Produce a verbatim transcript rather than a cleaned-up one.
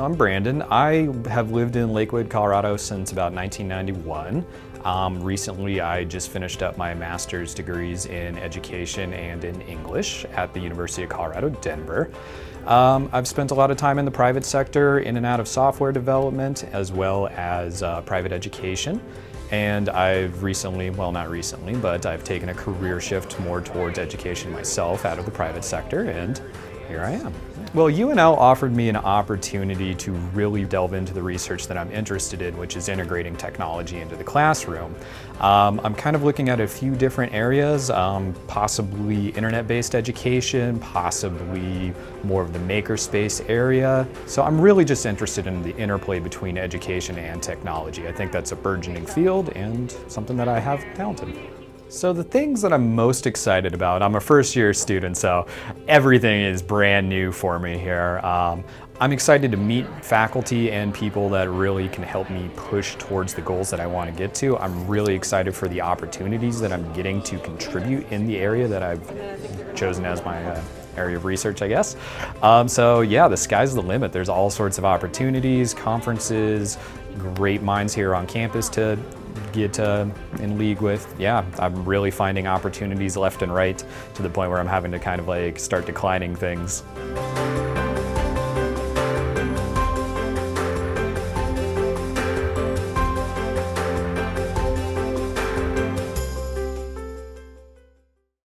So I'm Brandon. I have lived in Lakewood, Colorado since about nineteen ninety-one. Um, recently, I just finished up my master's degrees in education and in English at the University of Colorado Denver. Um, I've spent a lot of time in the private sector, in and out of software development, as well as uh, private education. And I've recently, well not recently, but I've taken a career shift more towards education myself out of the private sector, and here I am. Well, U N L offered me an opportunity to really delve into the research that I'm interested in, which is integrating technology into the classroom. Um, I'm kind of looking at a few different areas, um, possibly internet-based education, possibly more of the makerspace area. So I'm really just interested in the interplay between education and technology. I think that's a burgeoning field and something that I have talent in. So the things that I'm most excited about, I'm a first year student, so everything is brand new for me here. Um, I'm excited to meet faculty and people that really can help me push towards the goals that I want to get to. I'm really excited for the opportunities that I'm getting to contribute in the area that I've chosen as my uh, area of research, I guess. Um, so yeah, the sky's the limit. There's all sorts of opportunities, conferences, great minds here on campus to get uh, in league with. Yeah, I'm really finding opportunities left and right to the point where I'm having to kind of like start declining things.